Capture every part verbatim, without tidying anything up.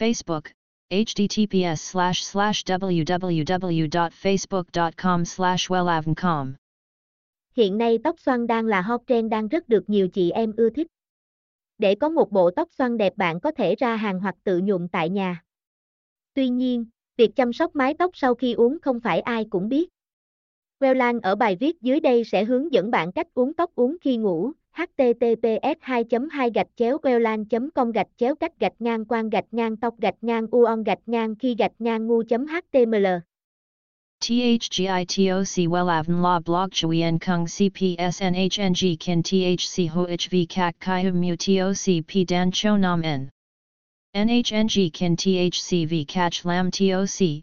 Facebook, https slash slash www.facebook.com slash wellavn.com Hiện nay tóc xoăn đang là hot trend đang rất được nhiều chị em ưa thích. Để có một bộ tóc xoăn đẹp bạn có thể ra hàng hoặc tự nhuộm tại nhà. Tuy nhiên, việc chăm sóc mái tóc sau khi uống không phải ai cũng biết. Wellan ở bài viết dưới đây sẽ hướng dẫn bạn cách uống tóc uống khi ngủ. https 2 2 wellan com gạch chéo wellan com gạch chéo cách gạch ngang quan gạch ngang tóc gạch ngang uong gạch ngang khi gạch ngang ngu html T H G I T O C Wellavn La Blog Chui En Kung C P S N H N G Kin T H C Ho H V Kak Kai Mu T O C P Dan Cho Nam N N H N G Kin T H C V Catch Lam T O C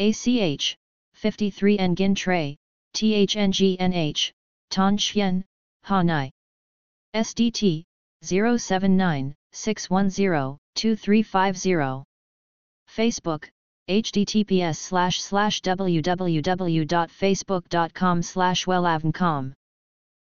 A C H, fifty-three Nguyen Trai, T H N G N H, Tan Chien, Hanoi. S D T, zero seven nine six one zero two three five zero. Facebook, https slash slash www.facebook.com slash wellavncom